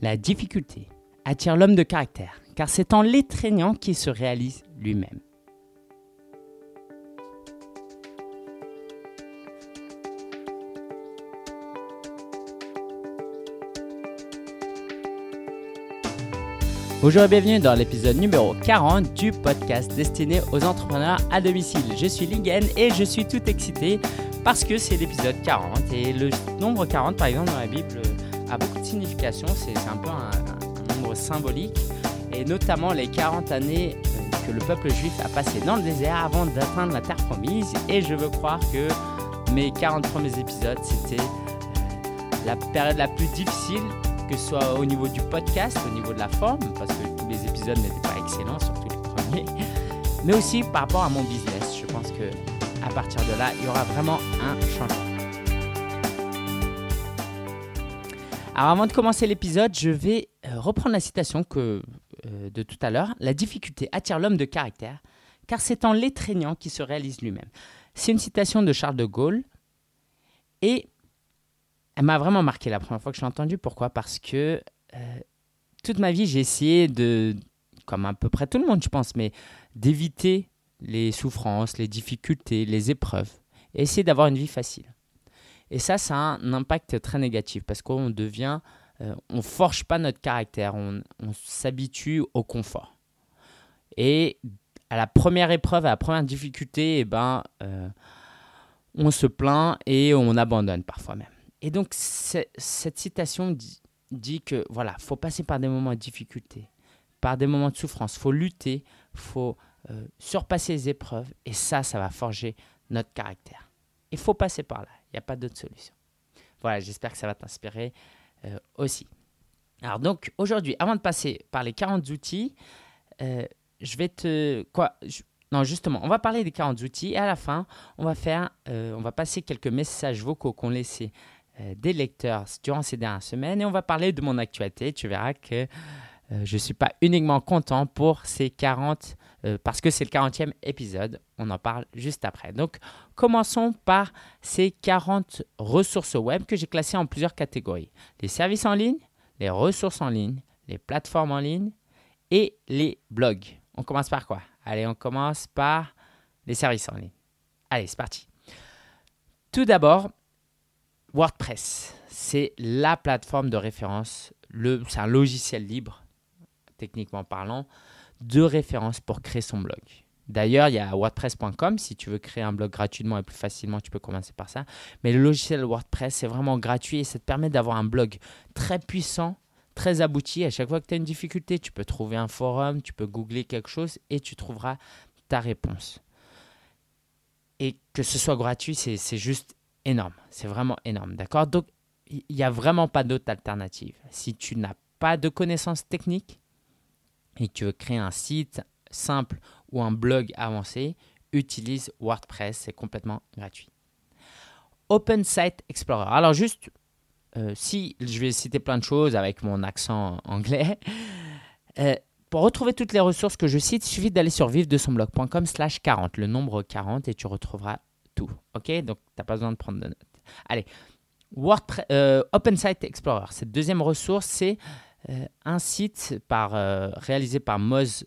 La difficulté attire l'homme de caractère, car c'est en l'étreignant qu'il se réalise lui-même. Bonjour et bienvenue dans l'épisode numéro 40 du podcast destiné aux entrepreneurs à domicile. Je suis Ligan et je suis tout excité parce que c'est l'épisode 40 et le nombre 40 par exemple dans la Bible a beaucoup de signification, c'est un peu un nombre symbolique et notamment les 40 années que le peuple juif a passé dans le désert avant d'atteindre la terre promise et je veux croire que mes 40 premiers épisodes c'était la période la plus difficile que ce soit au niveau du podcast, au niveau de la forme, parce que tous les épisodes n'étaient pas excellents, surtout les premiers, mais aussi par rapport à mon business. Je pense que à partir de là, il y aura vraiment un changement. Alors avant de commencer l'épisode, je vais reprendre la citation de tout à l'heure. « La difficulté attire l'homme de caractère, car c'est en l'étreignant qu'il se réalise lui-même. » C'est une citation de Charles de Gaulle et elle m'a vraiment marqué la première fois que je l'ai entendue. Pourquoi ? Parce que toute ma vie, j'ai essayé de, comme à peu près tout le monde, je pense, mais d'éviter les souffrances, les difficultés, les épreuves et essayer d'avoir une vie facile. Et ça a un impact très négatif parce qu'on devient, on forge pas notre caractère, on s'habitue au confort. Et à la première épreuve, à la première difficulté, on se plaint et on abandonne parfois même. Et donc, cette citation dit que voilà, faut passer par des moments de difficulté, par des moments de souffrance, faut lutter, faut surpasser les épreuves et ça va forger notre caractère. Il faut passer par là, il n'y a pas d'autre solution. Voilà, j'espère que ça va t'inspirer aussi. Alors donc, aujourd'hui, avant de passer par les 40 outils, on va parler des 40 outils et à la fin, on va passer quelques messages vocaux qu'on laissait des lecteurs durant ces dernières semaines et on va parler de mon actualité. Tu verras que je ne suis pas uniquement content pour ces 40 parce que c'est le 40e épisode. On en parle juste après. Donc, commençons par ces 40 ressources web que j'ai classées en plusieurs catégories. Les services en ligne, les ressources en ligne, les plateformes en ligne et les blogs. On commence par quoi ? Allez, on commence par les services en ligne. Allez, c'est parti. Tout d'abord, WordPress, c'est la plateforme de référence, c'est un logiciel libre, techniquement parlant, de référence pour créer son blog. D'ailleurs, il y a wordpress.com, si tu veux créer un blog gratuitement et plus facilement, tu peux commencer par ça. Mais le logiciel WordPress, c'est vraiment gratuit et ça te permet d'avoir un blog très puissant, très abouti. À chaque fois que tu as une difficulté, tu peux trouver un forum, tu peux googler quelque chose et tu trouveras ta réponse. Et que ce soit gratuit, c'est juste énorme, c'est vraiment énorme, d'accord ? Donc, il n'y a vraiment pas d'autre alternative. Si tu n'as pas de connaissances techniques et que tu veux créer un site simple ou un blog avancé, utilise WordPress, c'est complètement gratuit. Open Site Explorer. Alors juste, je vais citer plein de choses avec mon accent anglais. Pour retrouver toutes les ressources que je cite, il suffit d'aller sur vivredesonblog.com/40, le nombre 40 et tu retrouveras tout. Ok, donc tu n'as pas besoin de prendre de notes. Allez, Open Site Explorer, cette deuxième ressource, c'est un site réalisé par Moz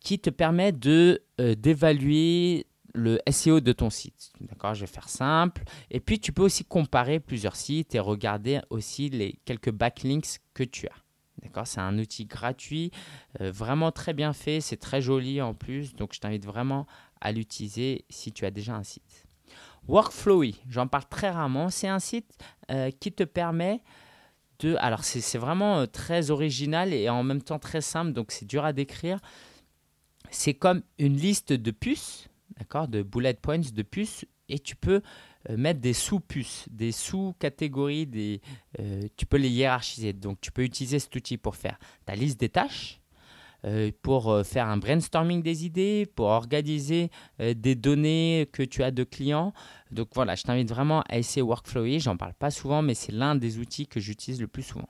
qui te permet d'évaluer le SEO de ton site. D'accord, je vais faire simple. Et puis, tu peux aussi comparer plusieurs sites et regarder aussi les quelques backlinks que tu as. D'accord, c'est un outil gratuit, vraiment très bien fait, c'est très joli en plus. Donc, je t'invite vraiment à l'utiliser si tu as déjà un site. Workflowy, j'en parle très rarement. C'est un site qui te permet de… Alors, c'est vraiment très original et en même temps très simple, donc c'est dur à décrire. C'est comme une liste de puces, d'accord, de bullet points, de puces, et tu peux mettre des sous-puces, des sous-catégories, tu peux les hiérarchiser. Donc, tu peux utiliser cet outil pour faire ta liste des tâches, pour faire un brainstorming des idées, pour organiser des données que tu as de clients. Donc voilà, je t'invite vraiment à essayer Workflowy. J'en parle pas souvent, mais c'est l'un des outils que j'utilise le plus souvent.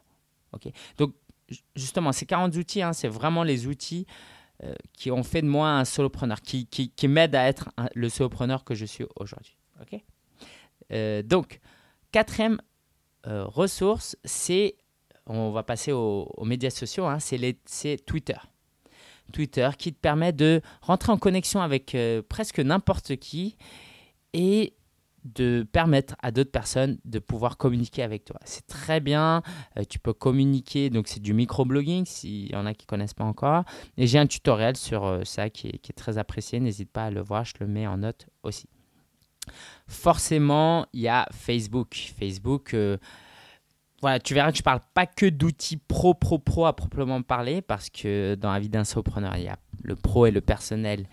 Okay. Donc justement, ces 40 outils, c'est vraiment les outils qui ont fait de moi un solopreneur, qui m'aident à être le solopreneur que je suis aujourd'hui. Okay. Donc, quatrième ressource, c'est on va passer aux médias sociaux, hein, c'est Twitter. Twitter qui te permet de rentrer en connexion avec presque n'importe qui et de permettre à d'autres personnes de pouvoir communiquer avec toi. C'est très bien, tu peux communiquer, donc c'est du microblogging s'il y en a qui ne connaissent pas encore. Et j'ai un tutoriel sur ça qui est très apprécié, n'hésite pas à le voir, je le mets en note aussi. Forcément, il y a Facebook. Facebook, voilà, tu verras que je ne parle pas que d'outils pro à proprement parler parce que dans la vie d'un solopreneur, il y a le pro et le personnel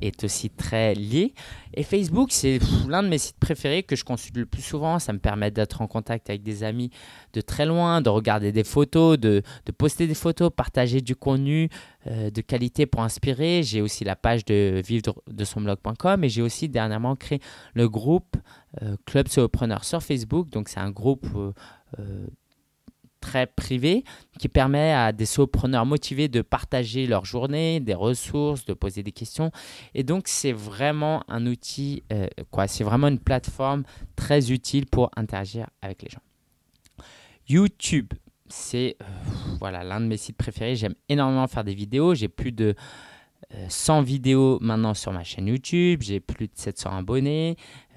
est aussi très lié. Et Facebook, c'est l'un de mes sites préférés que je consulte le plus souvent. Ça me permet d'être en contact avec des amis de très loin, de regarder des photos, de poster des photos, partager du contenu de qualité pour inspirer. J'ai aussi la page de vivredesonblog.com et j'ai aussi dernièrement créé le groupe Club SEOpreneur sur Facebook. Donc, c'est un groupe très privé qui permet à des solopreneurs motivés de partager leur journée, des ressources, de poser des questions. Et donc, c'est vraiment un outil, c'est vraiment une plateforme très utile pour interagir avec les gens. YouTube, c'est l'un de mes sites préférés. J'aime énormément faire des vidéos. J'ai plus de 100 vidéos maintenant sur ma chaîne YouTube, j'ai plus de 700 abonnés.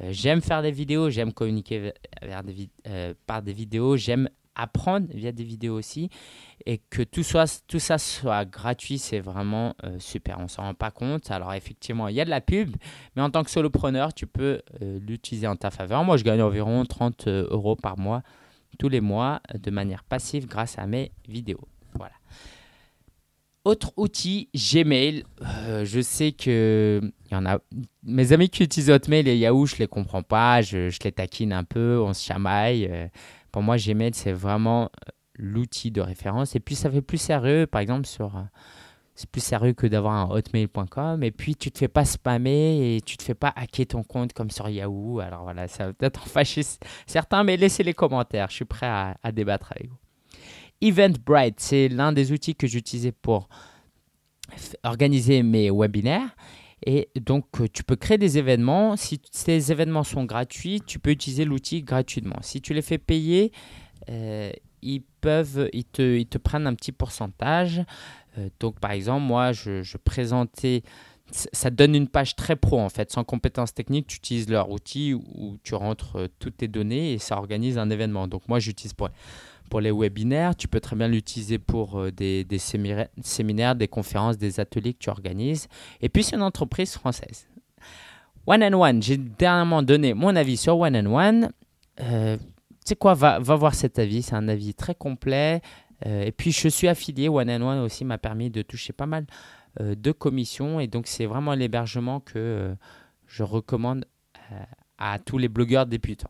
J'aime faire des vidéos, j'aime communiquer par des vidéos, j'aime apprendre via des vidéos aussi, et que tout ça soit gratuit, c'est vraiment super. On ne s'en rend pas compte. Alors effectivement, il y a de la pub, mais en tant que solopreneur, tu peux l'utiliser en ta faveur. Moi, je gagne environ 30 euros par mois, tous les mois, de manière passive grâce à mes vidéos. Voilà. Autre outil, Gmail. Je sais que il y en a mes amis qui utilisent Hotmail et Yahoo, je ne les comprends pas, je les taquine un peu, on se chamaille. Pour moi, Gmail, c'est vraiment l'outil de référence. Et puis, ça fait plus sérieux, par exemple, c'est plus sérieux que d'avoir un hotmail.com. Et puis, tu ne te fais pas spammer et tu ne te fais pas hacker ton compte comme sur Yahoo. Alors voilà, ça va peut-être en fâcher certains, mais laissez les commentaires. Je suis prêt à débattre avec vous. Eventbrite, c'est l'un des outils que j'utilisais pour organiser mes webinaires. Et donc, tu peux créer des événements. Si ces événements sont gratuits, tu peux utiliser l'outil gratuitement. Si tu les fais payer, ils te prennent un petit pourcentage. Donc, par exemple, moi, je présentais… Ça te donne une page très pro, en fait. Sans compétences techniques, tu utilises leur outil où tu rentres toutes tes données et ça organise un événement. Donc, moi, j'utilise pour les webinaires, tu peux très bien l'utiliser pour des séminaires, des conférences, des ateliers que tu organises. Et puis, c'est une entreprise française. One and One, j'ai dernièrement donné mon avis sur One and One. Tu sais quoi, va voir cet avis, c'est un avis très complet. Et puis, je suis affilié. One and One aussi m'a permis de toucher pas mal de commissions. Et donc, c'est vraiment l'hébergement que je recommande à tous les blogueurs débutants.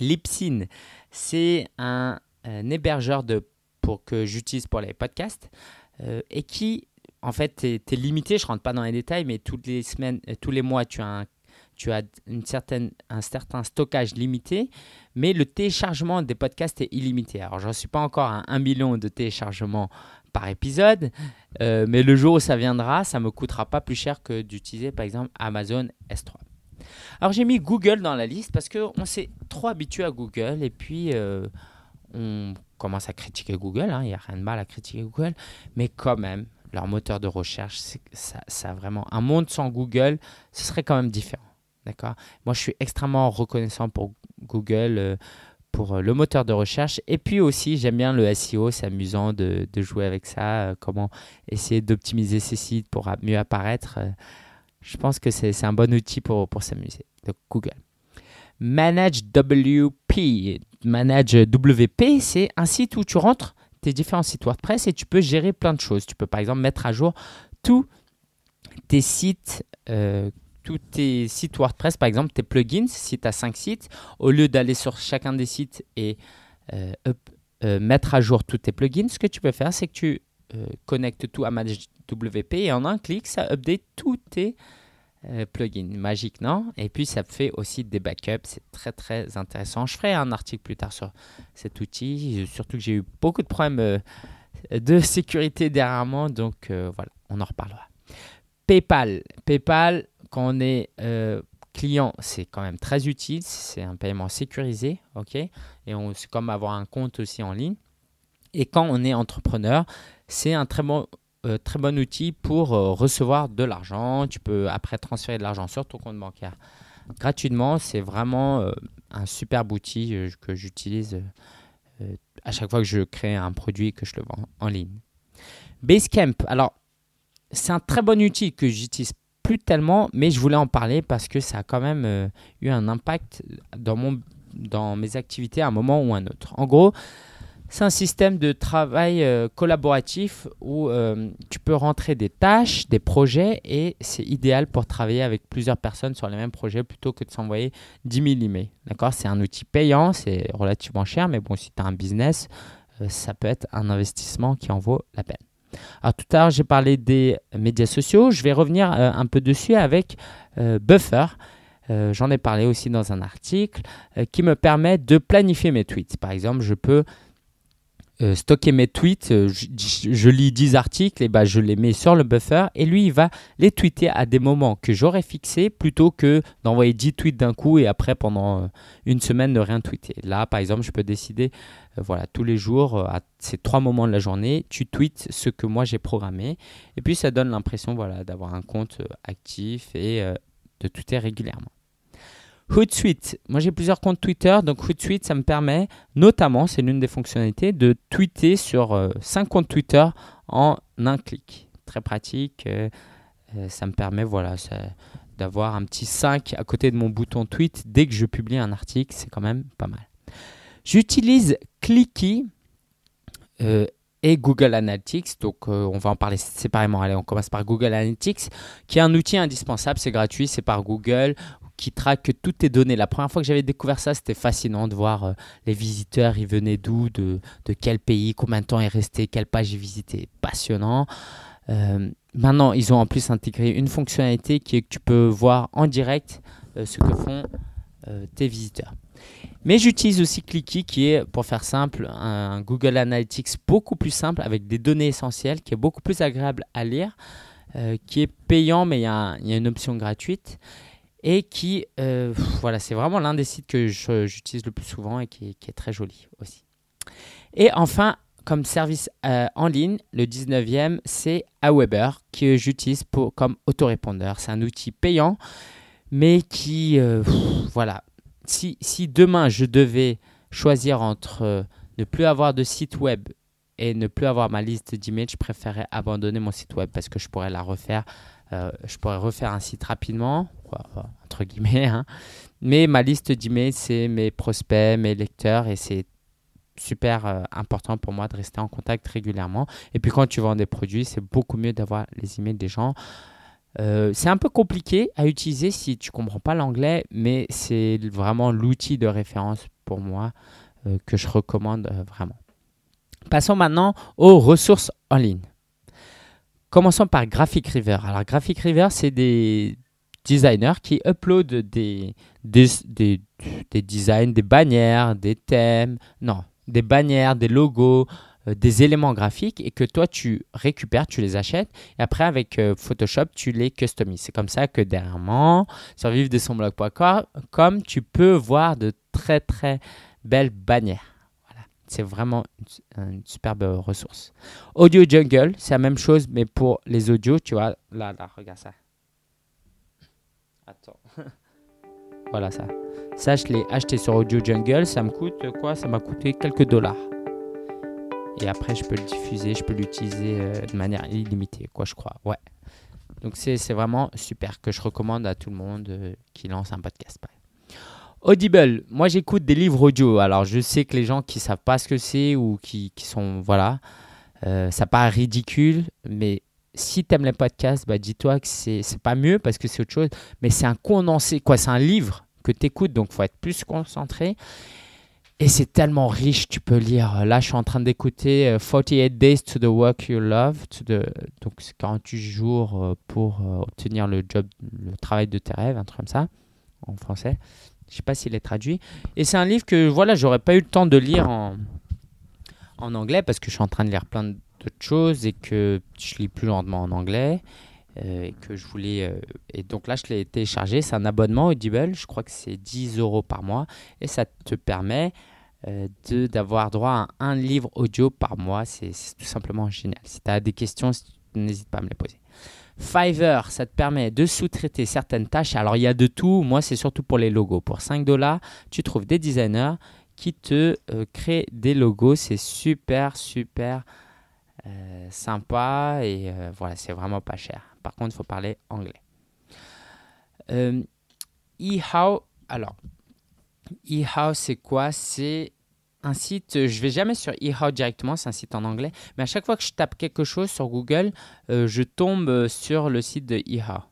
Libsyn, c'est un hébergeur que j'utilise pour les podcasts et qui, en fait, t'es limité. Je ne rentre pas dans les détails, mais toutes les semaines, tous les mois, tu as un certain stockage limité, mais le téléchargement des podcasts est illimité. Alors, je ne suis pas encore à 1 million de téléchargements par épisode, mais le jour où ça viendra, ça ne me coûtera pas plus cher que d'utiliser, par exemple, Amazon S3. Alors, j'ai mis Google dans la liste parce qu'on s'est trop habitué à Google et puis on commence à critiquer Google. Il n'y a rien de mal à critiquer Google, mais quand même, leur moteur de recherche, ça vraiment… Un monde sans Google, ce serait quand même différent. D'accord ? Moi, je suis extrêmement reconnaissant pour Google, pour le moteur de recherche. Et puis aussi, j'aime bien le SEO. C'est amusant de jouer avec ça, comment essayer d'optimiser ses sites pour mieux apparaître. Je pense que c'est un bon outil pour s'amuser. Donc, Google. Manage WP, c'est un site où tu rentres tes différents sites WordPress et tu peux gérer plein de choses. Tu peux, par exemple, mettre à jour tous tes sites WordPress, par exemple, tes plugins, si tu as 5 sites. Au lieu d'aller sur chacun des sites et mettre à jour tous tes plugins, ce que tu peux faire, c'est que tu connectes tout à Manage WP et en un clic, ça update tous tes plugins. Magique, non ? Et puis, ça fait aussi des backups. C'est très, très intéressant. Je ferai un article plus tard sur cet outil, surtout que j'ai eu beaucoup de problèmes de sécurité dernièrement. Donc, voilà, on en reparlera. PayPal, quand on est client, c'est quand même très utile. C'est un paiement sécurisé, ok ? Et c'est comme avoir un compte aussi en ligne. Et quand on est entrepreneur, c'est un très bon outil pour recevoir de l'argent. Tu peux après transférer de l'argent sur ton compte bancaire gratuitement. C'est vraiment un superbe outil que j'utilise à chaque fois que je crée un produit et que je le vends en ligne. Basecamp, alors c'est un très bon outil que j'utilise plus tellement, mais je voulais en parler parce que ça a quand même eu un impact dans mes activités à un moment ou un autre. En gros, c'est un système de travail collaboratif où tu peux rentrer des tâches, des projets, et c'est idéal pour travailler avec plusieurs personnes sur les mêmes projets plutôt que de s'envoyer 10 000 emails. D'accord ? C'est un outil payant, c'est relativement cher, mais bon, si tu as un business, ça peut être un investissement qui en vaut la peine. Alors, tout à l'heure, j'ai parlé des médias sociaux. Je vais revenir un peu dessus avec Buffer. J'en ai parlé aussi dans un article qui me permet de planifier mes tweets. Par exemple, je peux stocker mes tweets. Je lis 10 articles et je les mets sur le Buffer. Et lui, il va les tweeter à des moments que j'aurais fixés plutôt que d'envoyer 10 tweets d'un coup et après, pendant une semaine, ne rien tweeter. Là, par exemple, je peux décider tous les jours, à ces 3 moments de la journée, tu tweets ce que moi j'ai programmé. Et puis, ça donne l'impression d'avoir un compte actif et de tweeter régulièrement. Hootsuite, moi j'ai plusieurs comptes Twitter, donc Hootsuite, ça me permet notamment, c'est l'une des fonctionnalités, de tweeter sur 5 comptes Twitter en un clic. Très pratique, ça me permet d'avoir un petit 5 à côté de mon bouton tweet dès que je publie un article, c'est quand même pas mal. J'utilise Clicky et Google Analytics, donc on va en parler séparément. Allez, on commence par Google Analytics, qui est un outil indispensable, c'est gratuit, c'est par Google, qui traque toutes tes données. La première fois que j'avais découvert ça, c'était fascinant de voir les visiteurs, ils venaient d'où, de quel pays, combien de temps ils restaient, quelle page ils visitaient. Passionnant. Maintenant, ils ont en plus intégré une fonctionnalité qui est que tu peux voir en direct ce que font tes visiteurs. Mais j'utilise aussi Clicky qui est, pour faire simple, un Google Analytics beaucoup plus simple avec des données essentielles qui est beaucoup plus agréable à lire, qui est payant mais il y a une option gratuite et qui, c'est vraiment l'un des sites que j'utilise le plus souvent et qui est très joli aussi. Et enfin, comme service en ligne, le 19e, c'est Aweber que j'utilise comme autorépondeur. C'est un outil payant mais qui, Si demain, je devais choisir entre ne plus avoir de site web et ne plus avoir ma liste d'emails, je préférerais abandonner mon site web parce que je pourrais la refaire. Je pourrais refaire un site rapidement, entre guillemets. Hein. Mais ma liste d'emails, c'est mes prospects, mes lecteurs et c'est super important pour moi de rester en contact régulièrement. Et puis, quand tu vends des produits, c'est beaucoup mieux d'avoir les emails des gens. C'est un peu compliqué à utiliser si tu ne comprends pas l'anglais, mais c'est vraiment l'outil de référence pour moi que je recommande vraiment. Passons maintenant aux ressources en ligne. Commençons par GraphicRiver. Alors GraphicRiver, c'est des designers qui uploadent des designs, des bannières, des thèmes, des logos, des éléments graphiques et que toi, tu récupères, tu les achètes et après, avec Photoshop, tu les customises. C'est comme ça que dernièrement, sur vivredesonblog.com, tu peux voir de très, très belles bannières. Voilà. C'est vraiment une superbe ressource. Audio Jungle, c'est la même chose, mais pour les audios, tu vois, là, regarde ça. Attends. Voilà ça. Ça, je l'ai acheté sur Audio Jungle. Ça me coûte quoi ? Ça m'a coûté quelques dollars. Et après, je peux le diffuser, je peux l'utiliser de manière illimitée, je crois. Ouais. Donc, c'est vraiment super que je recommande à tout le monde qui lance un podcast. Audible, moi, j'écoute des livres audio. Alors, je sais que les gens qui ne savent pas ce que c'est ou qui sont… ça paraît ridicule, mais… Si tu aimes les podcasts, dis-toi que c'est pas mieux parce que c'est autre chose. Mais c'est un condensé, c'est un livre que tu écoutes, donc il faut être plus concentré. Et c'est tellement riche, tu peux lire. Là, je suis en train d'écouter 48 Days to the Work You Love. Donc, c'est 48 jours pour obtenir le travail de tes rêves, un truc comme ça, en français. Je ne sais pas s'il est traduit. Et c'est un livre que, j'aurais pas eu le temps de lire en anglais parce que je suis en train de lire plein d'autres choses et que je lis plus lentement en anglais et que je voulais… et donc là, je l'ai téléchargé. C'est un abonnement Audible. Je crois que c'est 10 euros par mois et ça te permet d'avoir droit à un livre audio par mois. C'est tout simplement génial. Si tu as des questions, n'hésite pas à me les poser. Fiverr, ça te permet de sous-traiter certaines tâches. Alors, il y a de tout. Moi, c'est surtout pour les logos. Pour $5, tu trouves des designers qui te créent des logos. C'est super, super sympa et voilà, c'est vraiment pas cher. Par contre, il faut parler anglais. eHow, alors, eHow, c'est quoi? C'est un site, je ne vais jamais sur eHow directement, c'est un site en anglais, mais à chaque fois que je tape quelque chose sur Google, je tombe sur le site de eHow.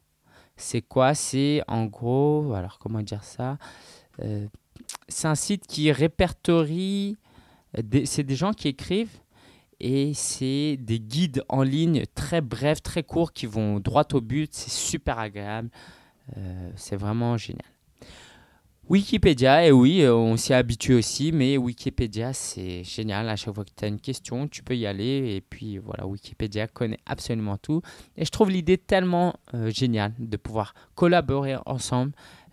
C'est quoi? C'est en gros, alors comment dire ça? C'est un site qui répertorie, c'est des gens qui écrivent et c'est des guides en ligne très brefs, très courts qui vont droit au but, c'est super agréable, c'est vraiment génial. Wikipédia, et oui, on s'y habitue aussi, mais Wikipédia, c'est génial. À chaque fois que tu as une question, tu peux y aller. Et puis, voilà, Wikipédia connaît absolument tout. Et je trouve l'idée tellement géniale de pouvoir collaborer ensemble,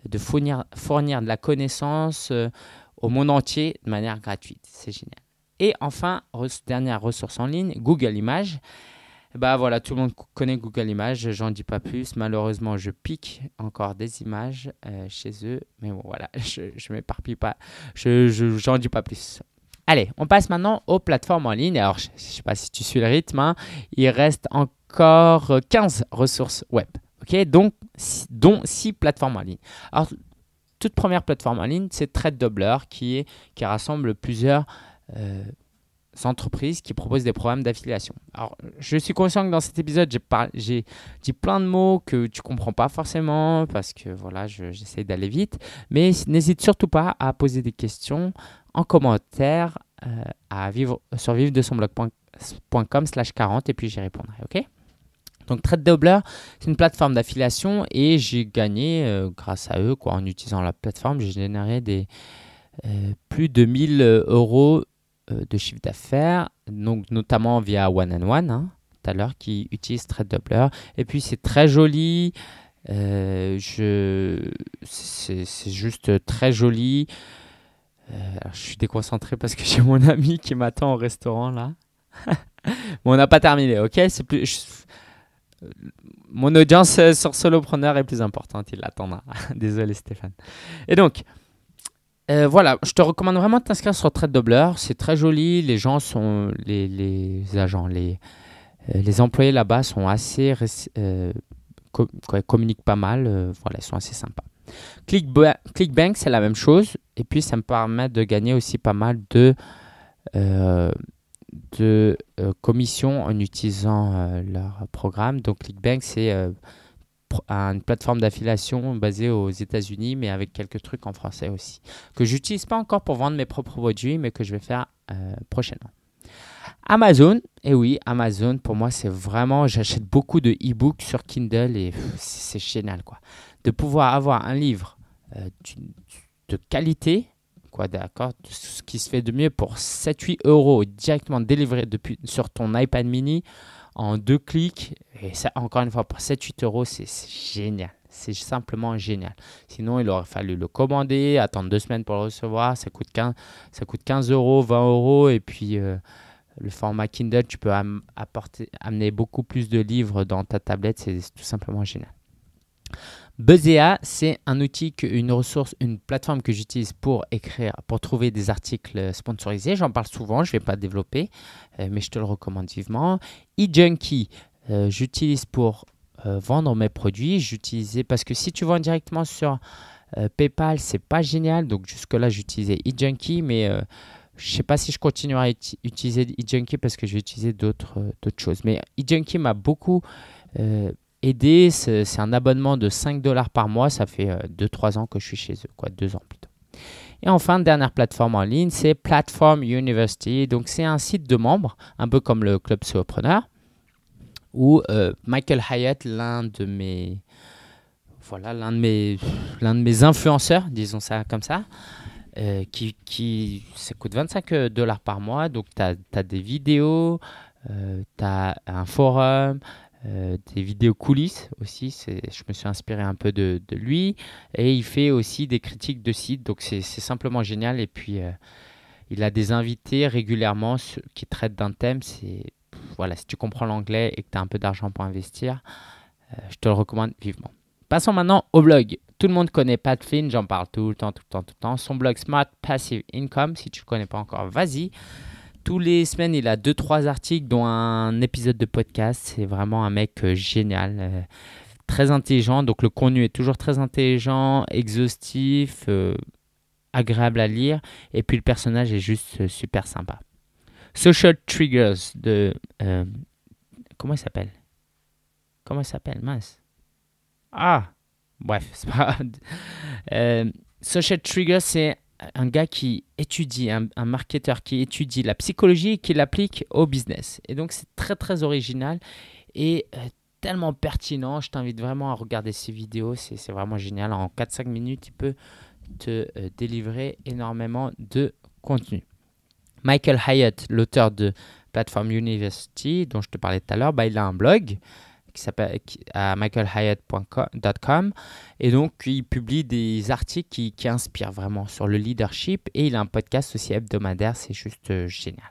de fournir de la connaissance au monde entier de manière gratuite. C'est génial. Et enfin, dernière ressource en ligne, Google Images. Bah voilà, tout le monde connaît Google Images, j'en dis pas plus. Malheureusement, je pique encore des images chez eux. Mais bon, voilà, je m'éparpille pas, j'en dis pas plus. Allez, on passe maintenant aux plateformes en ligne. Alors, je ne sais pas si tu suis le rythme, hein. Il reste encore 15 ressources web, ok, donc, dont 6 plateformes en ligne. Alors, toute première plateforme en ligne, c'est TradeDoubler qui rassemble plusieurs entreprises qui proposent des programmes d'affiliation. Alors, je suis conscient que dans cet épisode, j'ai dit plein de mots que tu ne comprends pas forcément parce que voilà, j'essaie d'aller vite. Mais n'hésite surtout pas à poser des questions en commentaire sur vivredesonblog.com/40 et puis j'y répondrai. Ok ? Donc, TradeDoubler, c'est une plateforme d'affiliation et j'ai gagné grâce à eux quoi, en utilisant la plateforme. J'ai généré plus de 1 000 euros de chiffre d'affaires, donc notamment via One and One, hein, tout à l'heure, qui utilise TradeDoubler. Et puis, c'est très joli. C'est juste très joli. Je suis déconcentré parce que j'ai mon ami qui m'attend au restaurant, là. Bon, on n'a pas terminé, ok ? Mon audience sur Solopreneur est plus importante, il l'attendra. Désolé, Stéphane. Et donc, voilà, je te recommande vraiment de t'inscrire sur TradeDoubler. C'est très joli. Les gens sont les employés là-bas sont assez communiquent pas mal. Voilà, ils sont assez sympas. ClickBank, c'est la même chose. Et puis, ça me permet de gagner aussi pas mal de commissions en utilisant leur programme. Donc, ClickBank, c'est une plateforme d'affiliation basée aux États-Unis mais avec quelques trucs en français aussi que j'utilise pas encore pour vendre mes propres produits mais que je vais faire prochainement. Amazon, et oui, Amazon pour moi c'est vraiment, j'achète beaucoup de e-books sur Kindle et c'est génial quoi, de pouvoir avoir un livre de qualité quoi, d'accord, ce qui se fait de mieux pour 7-8 euros directement délivré sur ton iPad mini en 2 clics, et ça, encore une fois, pour 7-8 euros, c'est génial. C'est simplement génial. Sinon, il aurait fallu le commander, attendre 2 semaines pour le recevoir. Ça coûte 15 euros, 20 euros. Et puis, le format Kindle, tu peux amener beaucoup plus de livres dans ta tablette. C'est tout simplement génial. Buzzea, c'est un outil, une plateforme que j'utilise pour écrire, pour trouver des articles sponsorisés. J'en parle souvent, je ne vais pas développer, mais je te le recommande vivement. E-Junkie, j'utilise pour vendre mes produits. J'utilisais parce que si tu vends directement sur PayPal, ce n'est pas génial. Donc jusque-là, j'utilisais E-Junkie, mais je ne sais pas si je continuerai à utiliser E-Junkie parce que je vais utiliser d'autres choses. Mais E-Junkie m'a beaucoup aidé, c'est un abonnement de $5 par mois, ça fait 2-3 ans que je suis chez eux, quoi, 2 ans plutôt. Et enfin, dernière plateforme en ligne, c'est Platform University. Donc, c'est un site de membres, un peu comme le Club SEOpreneur, où Michael Hyatt, l'un de mes influenceurs, disons ça comme ça, ça coûte $25 par mois. Donc, tu as des vidéos, tu as un forum, des vidéos coulisses aussi, je me suis inspiré un peu de lui et il fait aussi des critiques de sites, donc c'est simplement génial. Et puis Il a des invités régulièrement qui traitent d'un thème. Voilà, si tu comprends l'anglais et que tu as un peu d'argent pour investir, je te le recommande vivement. Passons maintenant au blog. Tout le monde connaît Pat Flynn, j'en parle tout le temps. Son blog Smart Passive Income, si tu ne le connais pas encore, vas-y. Tous les semaines, il a 2-3 articles, dont un épisode de podcast. C'est vraiment un mec génial, très intelligent. Donc, le contenu est toujours très intelligent, exhaustif, agréable à lire. Et puis, le personnage est juste super sympa. Social Triggers de... Comment il s'appelle, mince. Ah, bref, c'est pas grave. Social Triggers, c'est un gars qui étudie, un marketeur qui étudie la psychologie et qui l'applique au business. Et donc, c'est très, très original et tellement pertinent. Je t'invite vraiment à regarder ses vidéos. C'est vraiment génial. En 4-5 minutes, il peut te délivrer énormément de contenu. Michael Hyatt, l'auteur de Platform University, dont je te parlais tout à l'heure, il a un blog qui s'appelle à michaelhyatt.com et donc il publie des articles qui inspirent vraiment sur le leadership et il a un podcast aussi hebdomadaire, c'est juste génial.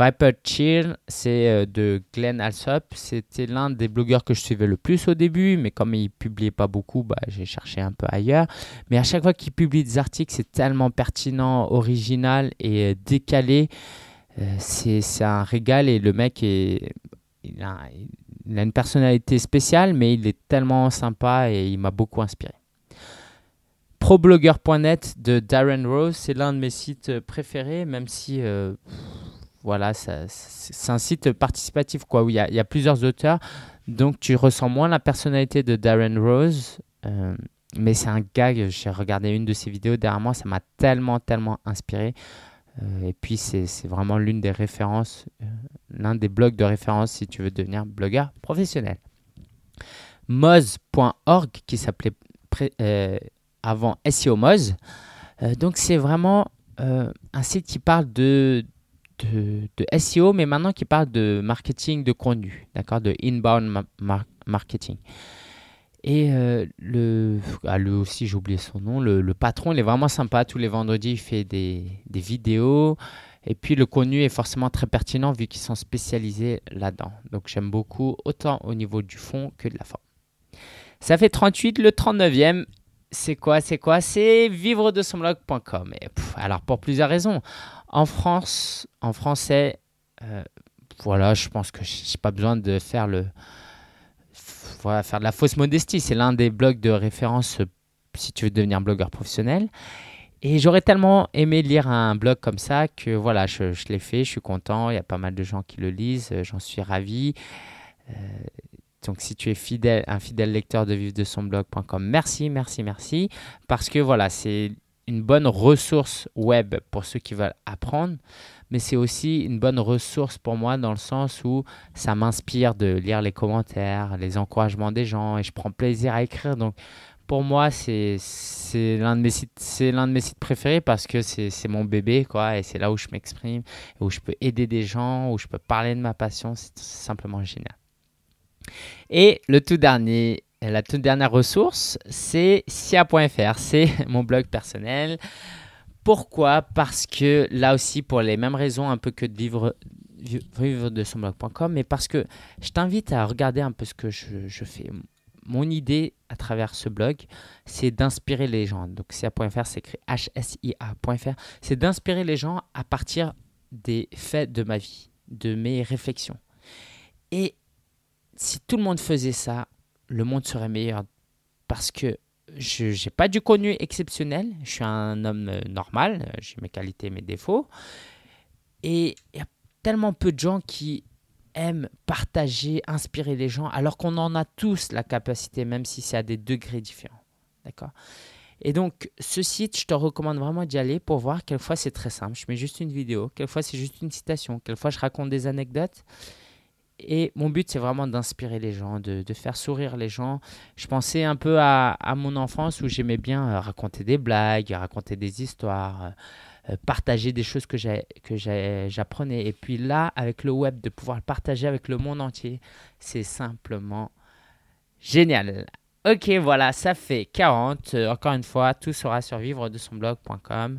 Viper Chill, c'est de Glenn Alsop, c'était l'un des blogueurs que je suivais le plus au début, mais comme il ne publiait pas beaucoup, j'ai cherché un peu ailleurs. Mais à chaque fois qu'il publie des articles, c'est tellement pertinent, original et décalé, c'est un régal et le mec il a une personnalité spéciale, mais il est tellement sympa et il m'a beaucoup inspiré. Problogger.net de Darren Rowse, c'est l'un de mes sites préférés, même si c'est un site participatif où il y a plusieurs auteurs. Donc, tu ressens moins la personnalité de Darren Rowse, mais c'est un gars, j'ai regardé une de ses vidéos dernièrement, ça m'a tellement inspiré. Et puis, c'est vraiment l'une des références, l'un des blogs de référence si tu veux devenir blogueur professionnel. Moz.org qui s'appelait avant SEO Moz. Donc, c'est vraiment un site qui parle de SEO, mais maintenant qui parle de marketing de contenu, d'accord, de inbound marketing. Et lui aussi, j'ai oublié son nom, le patron, il est vraiment sympa. Tous les vendredis, il fait des vidéos. Et puis, le contenu est forcément très pertinent vu qu'ils sont spécialisés là-dedans. Donc, j'aime beaucoup, autant au niveau du fond que de la forme. Ça fait 38, le 39e. C'est quoi ? C'est vivredesonblog.com. Alors, pour plusieurs raisons. En France, en français, je pense que je n'ai pas besoin de faire le... faire de la fausse modestie, c'est l'un des blogs de référence si tu veux devenir blogueur professionnel. Et j'aurais tellement aimé lire un blog comme ça que voilà, je l'ai fait, je suis content, il y a pas mal de gens qui le lisent, j'en suis ravi. Donc si tu es un fidèle lecteur de vivredesonblog.com, merci, parce que voilà, c'est une bonne ressource web pour ceux qui veulent apprendre, mais c'est aussi une bonne ressource pour moi dans le sens où ça m'inspire de lire les commentaires, les encouragements des gens et je prends plaisir à écrire. Donc, pour moi, c'est l'un de mes sites préférés parce que c'est mon bébé et c'est là où je m'exprime, où je peux aider des gens, où je peux parler de ma passion. C'est simplement génial. Et la toute dernière ressource, c'est sia.fr, c'est mon blog personnel. Pourquoi ? Parce que là aussi, pour les mêmes raisons un peu que de vivre de son blog.com, mais parce que je t'invite à regarder un peu ce que je fais. Mon idée à travers ce blog, c'est d'inspirer les gens. Donc, sia.fr, c'est écrit hsia.fr. C'est d'inspirer les gens à partir des faits de ma vie, de mes réflexions. Et si tout le monde faisait ça, le monde serait meilleur parce que je n'ai pas du contenu exceptionnel. Je suis un homme normal, j'ai mes qualités et mes défauts. Et il y a tellement peu de gens qui aiment partager, inspirer les gens, alors qu'on en a tous la capacité, même si c'est à des degrés différents. D'accord ? Et donc, ce site, je te recommande vraiment d'y aller pour voir. Quelquefois, c'est très simple. Je mets juste une vidéo. Quelquefois, c'est juste une citation. Quelquefois, je raconte des anecdotes. Et mon but, c'est vraiment d'inspirer les gens, de faire sourire les gens. Je pensais un peu à mon enfance où j'aimais bien raconter des blagues, raconter des histoires, partager des choses que j'apprenais. Et puis là, avec le web, de pouvoir le partager avec le monde entier, c'est simplement génial. Ok, voilà, ça fait 40. Encore une fois, tout sera sur vivredesonblog.com.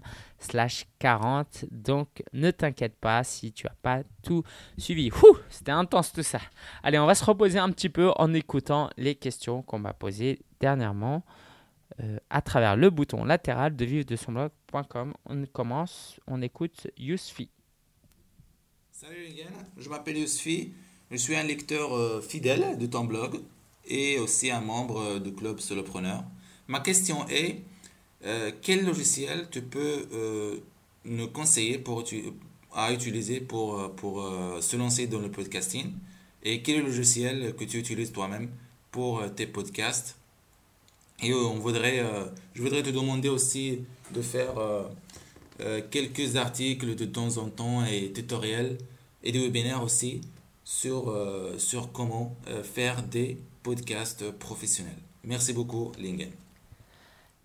/40. Donc, ne t'inquiète pas si tu n'as pas tout suivi. C'était intense tout ça. Allez, on va se reposer un petit peu en écoutant les questions qu'on m'a posées dernièrement à travers le bouton latéral de vivredesonblog.com. On commence, on écoute Yousfi. Salut Yann, je m'appelle Yousfi. Je suis un lecteur fidèle de ton blog et aussi un membre du Club Solopreneur. Ma question est, quel logiciel tu peux nous conseiller à utiliser pour se lancer dans le podcasting, et quel est le logiciel que tu utilises toi-même pour tes podcasts? Et je voudrais te demander aussi de faire quelques articles de temps en temps et tutoriels et des webinaires aussi sur comment faire des podcasts professionnels. Merci beaucoup, Lingen.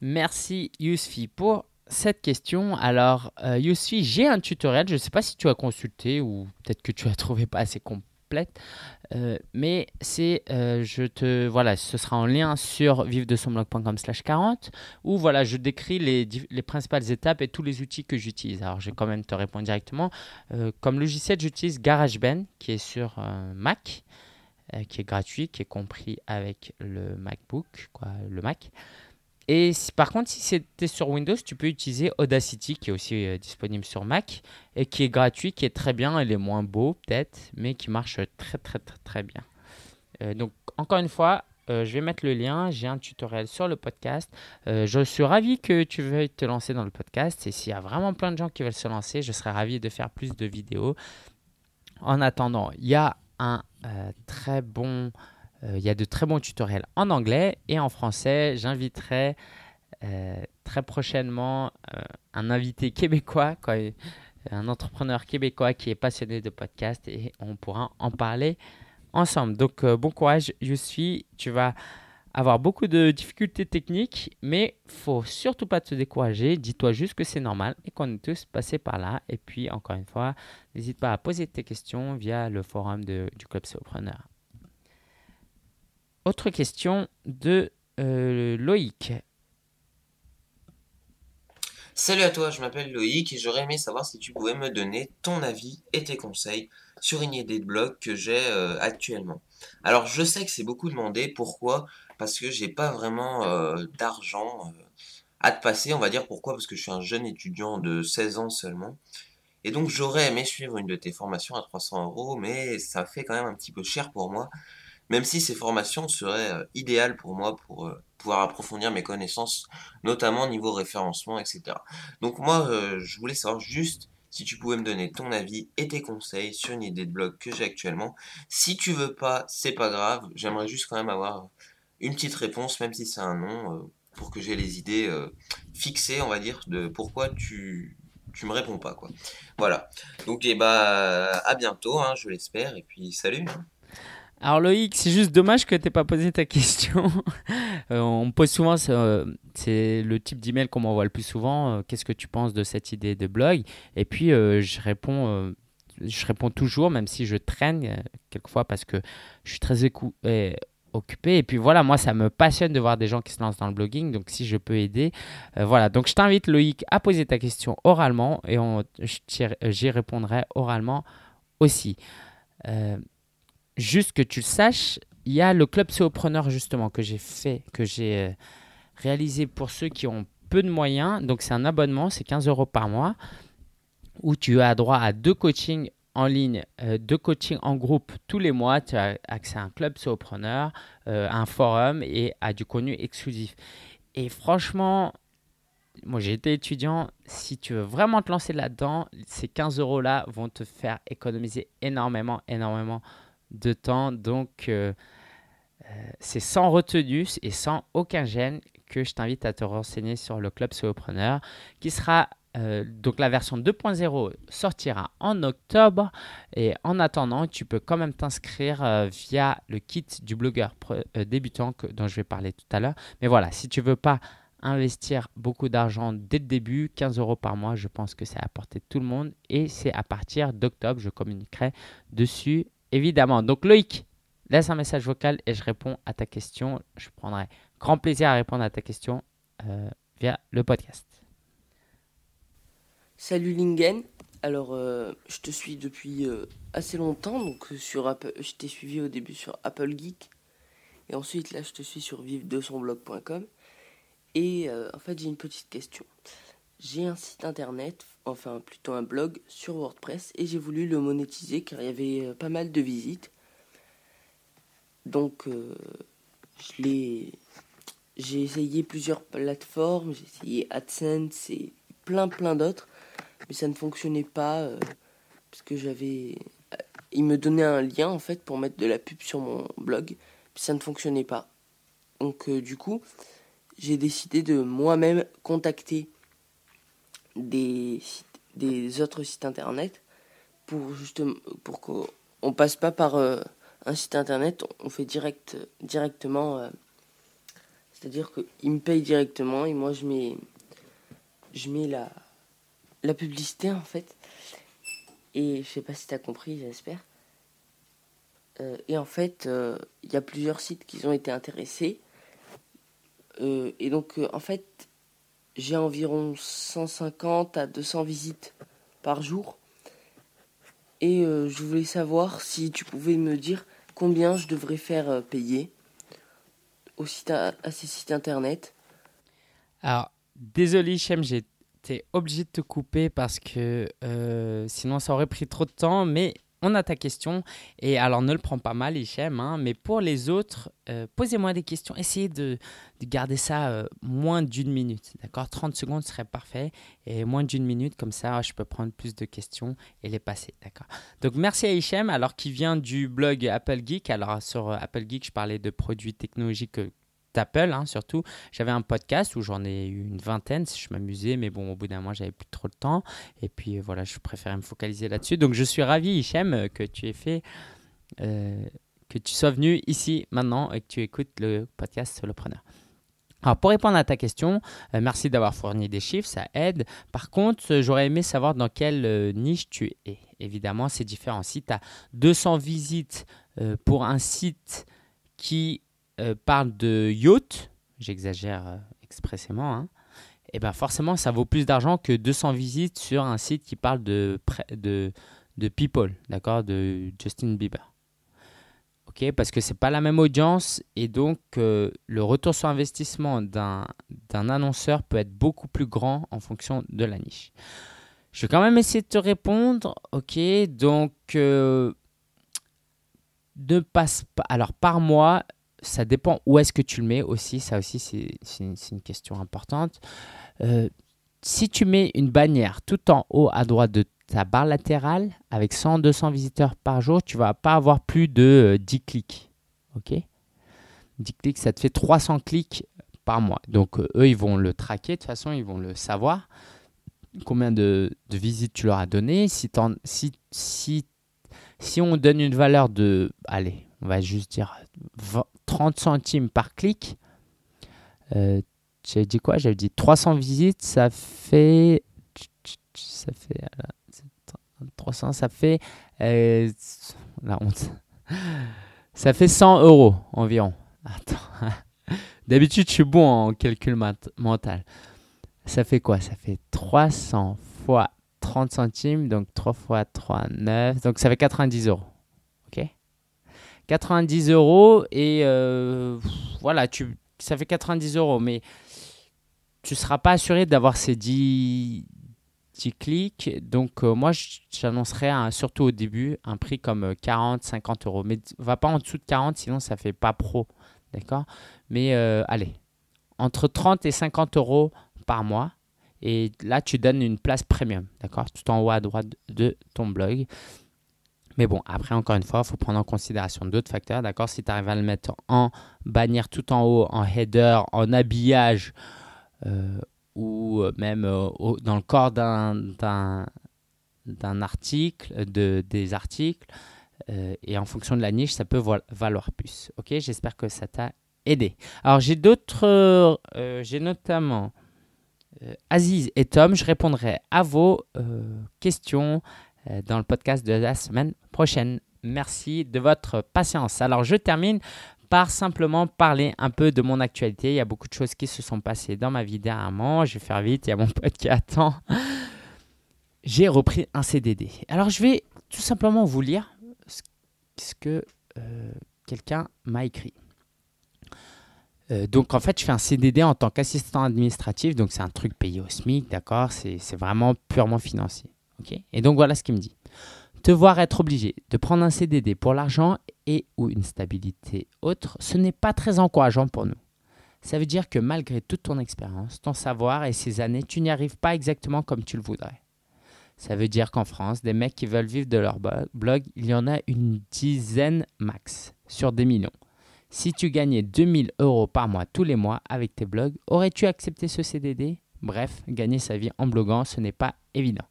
Merci Yousfi pour cette question. Alors Yousfi, j'ai un tutoriel, je ne sais pas si tu as consulté ou peut-être que tu as trouvé pas assez complète, mais ce sera en lien sur vivredesonblog.com/40 où voilà, je décris les principales étapes et tous les outils que j'utilise. Alors, je vais quand même te répondre directement. Comme logiciel, j'utilise GarageBand qui est sur Mac, qui est gratuit, qui est compris avec le MacBook, le Mac. Et par contre, si c'était sur Windows, tu peux utiliser Audacity, qui est aussi disponible sur Mac et qui est gratuit, qui est très bien. Il est moins beau peut-être, mais qui marche très, très, très, très bien. Donc, encore une fois, je vais mettre le lien. J'ai un tutoriel sur le podcast. Je suis ravi que tu veuilles te lancer dans le podcast. Et s'il y a vraiment plein de gens qui veulent se lancer, je serais ravi de faire plus de vidéos. En attendant, il y a de très bons tutoriels en anglais et en français. J'inviterai très prochainement un invité québécois, un entrepreneur québécois qui est passionné de podcast, et on pourra en parler ensemble. Donc, bon courage, Yousfi. Tu vas avoir beaucoup de difficultés techniques, mais il ne faut surtout pas te décourager. Dis-toi juste que c'est normal et qu'on est tous passés par là. Et puis, encore une fois, n'hésite pas à poser tes questions via le forum du Club SEOpreneur. Autre question de Loïc. Salut à toi, je m'appelle Loïc et j'aurais aimé savoir si tu pouvais me donner ton avis et tes conseils sur une idée de blog que j'ai actuellement. Alors je sais que c'est beaucoup demandé, pourquoi ? Parce que j'ai pas vraiment d'argent à te passer, on va dire pourquoi ? Parce que je suis un jeune étudiant de 16 ans seulement. Et donc j'aurais aimé suivre une de tes formations à 300 €, mais ça fait quand même un petit peu cher pour moi. Même si ces formations seraient idéales pour moi pour pouvoir approfondir mes connaissances, notamment niveau référencement, etc. Donc moi, je voulais savoir juste si tu pouvais me donner ton avis et tes conseils sur une idée de blog que j'ai actuellement. Si tu veux pas, c'est pas grave, j'aimerais juste quand même avoir une petite réponse, même si c'est un nom, pour que j'ai les idées fixées, on va dire, de pourquoi tu me réponds pas, quoi. Voilà, donc à bientôt, je l'espère, et puis salut. Alors Loïc, c'est juste dommage que tu n'aies pas posé ta question. On me pose souvent, c'est le type d'email qu'on m'envoie le plus souvent. Qu'est-ce que tu penses de cette idée de blog ? Et puis je réponds toujours, même si je traîne quelquefois parce que je suis très occupé. Et puis voilà, moi ça me passionne de voir des gens qui se lancent dans le blogging. Donc si je peux aider, voilà. Donc je t'invite Loïc à poser ta question oralement et j'y répondrai oralement aussi. Juste que tu le saches, il y a le Club SEOpreneur justement que j'ai réalisé pour ceux qui ont peu de moyens. Donc, c'est un abonnement, c'est 15 € par mois où tu as droit à 2 coachings en ligne, 2 coachings en groupe tous les mois. Tu as accès à un Club SEOpreneur, à un forum et à du contenu exclusif. Et franchement, moi, j'ai été étudiant. Si tu veux vraiment te lancer là-dedans, ces 15 € là vont te faire économiser énormément de temps, donc c'est sans retenue et sans aucun gêne que je t'invite à te renseigner sur le Club SEOpreneur qui sera, donc la version 2.0 sortira en octobre, et en attendant tu peux quand même t'inscrire via le kit du blogueur débutant dont je vais parler tout à l'heure. Mais voilà, si tu veux pas investir beaucoup d'argent dès le début, 15 € par mois, je pense que c'est à portée de tout le monde, et c'est à partir d'octobre, je communiquerai dessus évidemment. Donc Loïc, laisse un message vocal et je réponds à ta question. Je prendrai grand plaisir à répondre à ta question via le podcast. Salut Lingen, alors je te suis depuis assez longtemps, donc sur Apple, je t'ai suivi au début sur Apple Geek, et ensuite là je te suis sur vivredesonblog.com, et en fait j'ai une petite question. J'ai un site internet, enfin plutôt un blog sur WordPress, et j'ai voulu le monétiser car il y avait pas mal de visites, donc j'ai essayé plusieurs plateformes, j'ai essayé AdSense et plein d'autres, mais ça ne fonctionnait pas parce que il me donnait un lien en fait pour mettre de la pub sur mon blog, puis ça ne fonctionnait pas. Donc du coup, j'ai décidé de moi-même contacter des autres sites internet pour qu'on passe pas par un site internet, on fait directement, c'est-à-dire qu'ils me payent directement et moi je mets la publicité en fait, et je sais pas si t'as compris, j'espère. Et en fait, y a plusieurs sites qui ont été intéressés, et donc en fait j'ai environ 150 à 200 visites par jour, et je voulais savoir si tu pouvais me dire combien je devrais faire payer à ces sites internet. Alors désolé Chem, t'es obligé de te couper parce que sinon ça aurait pris trop de temps, mais on a ta question, et alors ne le prends pas mal Hichem, mais pour les autres, posez-moi des questions, essayez de garder ça moins d'une minute, d'accord, 30 secondes serait parfait, et moins d'une minute, comme ça je peux prendre plus de questions et les passer, d'accord. Donc merci à Hichem, alors qui vient du blog Apple Geek. Alors sur Apple Geek, je parlais de produits technologiques d'Apple, surtout. J'avais un podcast où j'en ai eu une vingtaine si je m'amusais, mais bon, au bout d'un mois, j'avais plus trop de temps. Et puis voilà, je préférais me focaliser là-dessus. Donc, je suis ravi, Hichem, que tu aies fait, que tu sois venu ici maintenant et que tu écoutes le podcast Solopreneur. Alors, pour répondre à ta question, merci d'avoir fourni des chiffres, ça aide. Par contre, j'aurais aimé savoir dans quelle niche tu es. Évidemment, c'est différent. Si tu as 200 visites pour un site qui parle de yacht, j'exagère expressément, et ben forcément ça vaut plus d'argent que 200 visites sur un site qui parle de people, d'accord, de Justin Bieber. Ok, parce que c'est pas la même audience, et donc le retour sur investissement d'un annonceur peut être beaucoup plus grand en fonction de la niche. Je vais quand même essayer de te répondre, ok, donc ne passe pas. Alors par mois, ça dépend où est-ce que tu le mets aussi. Ça aussi, c'est une question importante. Si tu mets une bannière tout en haut à droite de ta barre latérale, avec 100-200 visiteurs par jour, tu ne vas pas avoir plus de 10 clics. Okay, 10 clics, ça te fait 300 clics par mois. Donc, eux, ils vont le traquer. De toute façon, ils vont le savoir. Combien de visites tu leur as donné. Si on donne une valeur de… Allez, on va juste dire 30 centimes par clic. J'avais dit quoi ? J'avais dit 300 visites, ça fait 300, ça fait la honte. Ça fait 100 € environ. Attends. D'habitude, je suis bon en calcul mental. Ça fait quoi ? Ça fait 300 fois 30 centimes, donc 3 fois 3, 9. Donc ça fait 90 €. 90 € et voilà, ça fait 90 €, mais tu ne seras pas assuré d'avoir ces 10 clics. Donc, moi, j'annoncerais surtout au début un prix comme 40, 50 €. Mais va pas en dessous de 40, sinon ça ne fait pas pro. D'accord ? Mais allez, entre 30 et 50 € par mois. Et là, tu donnes une place premium. D'accord ? Tout en haut à droite de ton blog. Mais bon, après, encore une fois, il faut prendre en considération d'autres facteurs, d'accord ? Si tu arrives à le mettre en bannière tout en haut, en header, en habillage, ou même dans le corps d'un article, des articles, et en fonction de la niche, ça peut valoir plus. Ok ? J'espère que ça t'a aidé. Alors, j'ai d'autres… j'ai notamment Aziz et Tom. Je répondrai à vos questions dans le podcast de la semaine prochaine. Merci de votre patience. Alors, je termine par simplement parler un peu de mon actualité. Il y a beaucoup de choses qui se sont passées dans ma vie dernièrement. Je vais faire vite, il y a mon pote qui attend. j'ai repris un CDD. Alors, je vais tout simplement vous lire ce que quelqu'un m'a écrit. Donc, en fait, je fais un CDD en tant qu'assistant administratif. Donc, c'est un truc payé au SMIC, d'accord ? C'est vraiment purement financier. Okay ? Et donc, voilà ce qu'il me dit. Te voir être obligé de prendre un CDD pour l'argent et ou une stabilité autre, ce n'est pas très encourageant pour nous. Ça veut dire que malgré toute ton expérience, ton savoir et ces années, tu n'y arrives pas exactement comme tu le voudrais. Ça veut dire qu'en France, des mecs qui veulent vivre de leur blog, il y en a une dizaine max sur des millions. Si tu gagnais 2 000 € par mois tous les mois avec tes blogs, aurais-tu accepté ce CDD ? Bref, gagner sa vie en bloguant, ce n'est pas évident.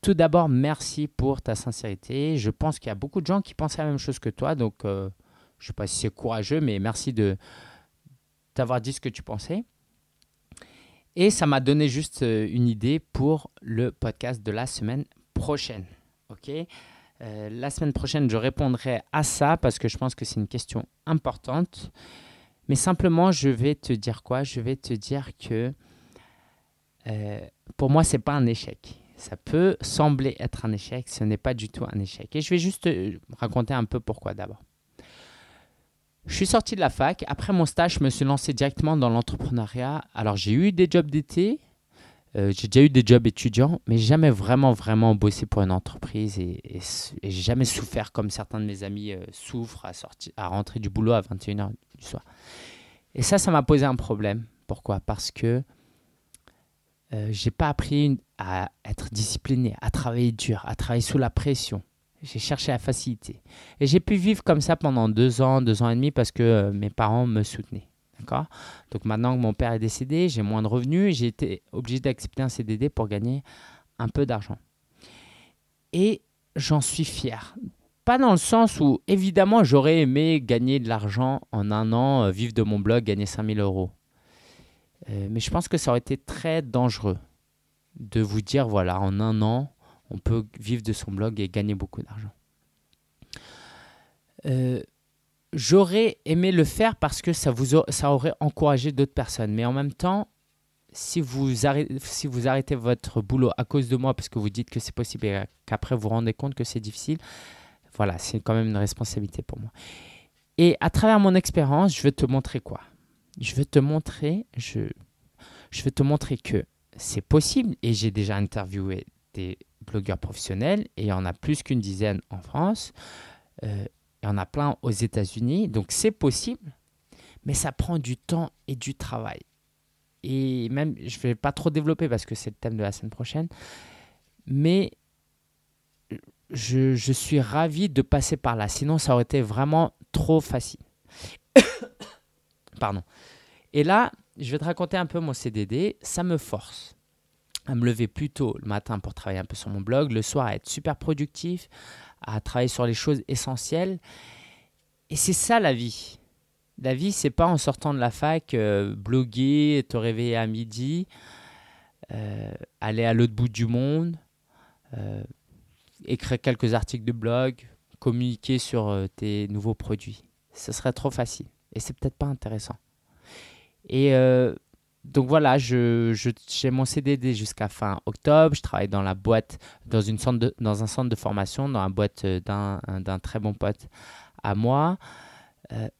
Tout d'abord, merci pour ta sincérité. Je pense qu'il y a beaucoup de gens qui pensent à la même chose que toi. Donc, je ne sais pas si c'est courageux, mais merci d'avoir dit ce que tu pensais. Et ça m'a donné juste une idée pour le podcast de la semaine prochaine. Okay ? La semaine prochaine, je répondrai à ça parce que je pense que c'est une question importante. Mais simplement, je vais te dire quoi ? Je vais te dire que pour moi, ce n'est pas un échec. Ça peut sembler être un échec, ce n'est pas du tout un échec. Et je vais juste raconter un peu pourquoi d'abord. Je suis sorti de la fac. Après mon stage, je me suis lancé directement dans l'entrepreneuriat. Alors, j'ai eu des jobs d'été, j'ai déjà eu des jobs étudiants, mais jamais vraiment bossé pour une entreprise et j'ai jamais souffert comme certains de mes amis souffrent à rentrer du boulot à 21h du soir. Et ça m'a posé un problème. Pourquoi ? Parce que j'ai pas appris à être discipliné, à travailler dur, à travailler sous la pression. J'ai cherché la facilité. Et j'ai pu vivre comme ça pendant 2 ans et demi parce que mes parents me soutenaient. D'accord ? Donc maintenant que mon père est décédé, j'ai moins de revenus. J'ai été obligé d'accepter un CDD pour gagner un peu d'argent. Et j'en suis fier. Pas dans le sens où, évidemment, j'aurais aimé gagner de l'argent en un an, vivre de mon blog, gagner 5 000 €. Mais je pense que ça aurait été très dangereux de vous dire, voilà, en un an, on peut vivre de son blog et gagner beaucoup d'argent. J'aurais aimé le faire parce que ça aurait encouragé d'autres personnes. Mais en même temps, si vous arrêtez votre boulot à cause de moi parce que vous dites que c'est possible et qu'après vous vous rendez compte que c'est difficile, voilà, c'est quand même une responsabilité pour moi. Et à travers mon expérience, je veux te montrer quoi ? Je veux te montrer que c'est possible et j'ai déjà interviewé des blogueurs professionnels et il y en a plus qu'une dizaine en France. Il y en a plein aux États-Unis. Donc, c'est possible, mais ça prend du temps et du travail. Et même, je ne vais pas trop développer parce que c'est le thème de la semaine prochaine, mais je suis ravi de passer par là. Sinon, ça aurait été vraiment trop facile. Pardon. Et là, je vais te raconter un peu mon CDD. Ça me force à me lever plus tôt le matin pour travailler un peu sur mon blog, le soir à être super productif, à travailler sur les choses essentielles. Et c'est ça la vie. La vie, c'est pas en sortant de la fac, bloguer, te réveiller à midi, aller à l'autre bout du monde, écrire quelques articles de blog, communiquer sur tes nouveaux produits. Ce serait trop facile. Et c'est peut-être pas intéressant. Et donc voilà, j'ai mon CDD jusqu'à fin octobre. Je travaille dans la boîte, dans un centre de formation, dans la boîte d'un très bon pote à moi.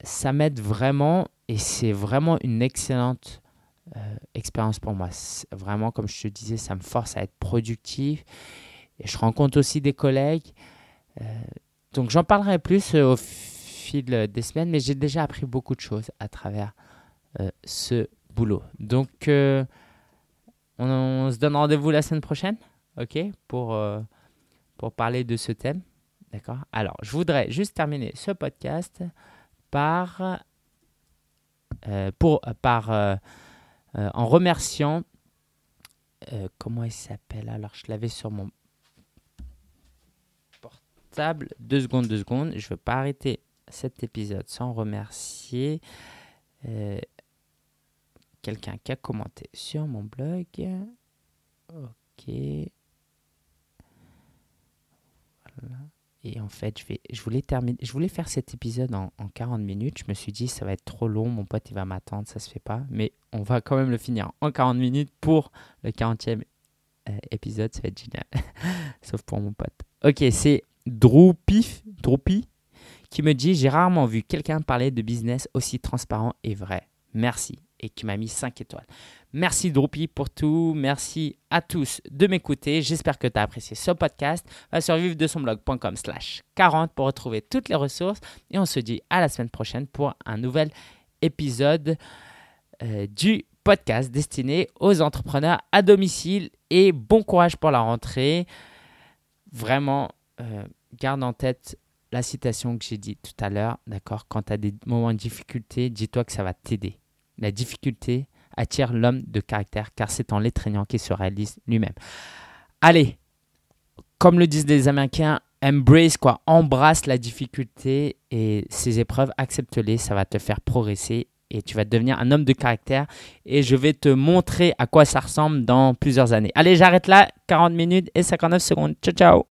Ça m'aide vraiment et c'est vraiment une excellente expérience pour moi. C'est vraiment, comme je te disais, ça me force à être productif. Et je rencontre aussi des collègues. Donc j'en parlerai plus au fil des semaines, mais j'ai déjà appris beaucoup de choses à travers ce boulot. Donc, on se donne rendez-vous la semaine prochaine, ok, pour parler de ce thème, d'accord ? Alors, je voudrais juste terminer ce podcast en remerciant comment il s'appelle ? Alors, je l'avais sur mon portable. 2 secondes. Je ne veux pas arrêter cet épisode sans remercier quelqu'un qui a commenté sur mon blog. Ok. Voilà. Et en fait, je voulais faire cet épisode en 40 minutes. Je me suis dit, ça va être trop long. Mon pote, il va m'attendre. Ça se fait pas. Mais on va quand même le finir en 40 minutes pour le 40e épisode, ça va être génial. Sauf pour mon pote. Ok, c'est Droupi qui me dit « J'ai rarement vu quelqu'un parler de business aussi transparent et vrai. Merci. » Et qui m'a mis 5 étoiles. Merci Droupi pour tout. Merci à tous de m'écouter. J'espère que tu as apprécié ce podcast. Va sur vivredesonblog.com/40 pour retrouver toutes les ressources. Et on se dit à la semaine prochaine pour un nouvel épisode du podcast destiné aux entrepreneurs à domicile. Et bon courage pour la rentrée. Vraiment, garde en tête la citation que j'ai dit tout à l'heure. D'accord ? Quand tu as des moments de difficulté, dis-toi que ça va t'aider. La difficulté attire l'homme de caractère, car c'est en l'étreignant qu'il se réalise lui-même. Allez, comme le disent les Américains, embrace quoi, embrasse la difficulté et ses épreuves, accepte-les, ça va te faire progresser et tu vas devenir un homme de caractère. Et je vais te montrer à quoi ça ressemble dans plusieurs années. Allez, j'arrête là, 40 minutes et 59 secondes. Ciao, ciao.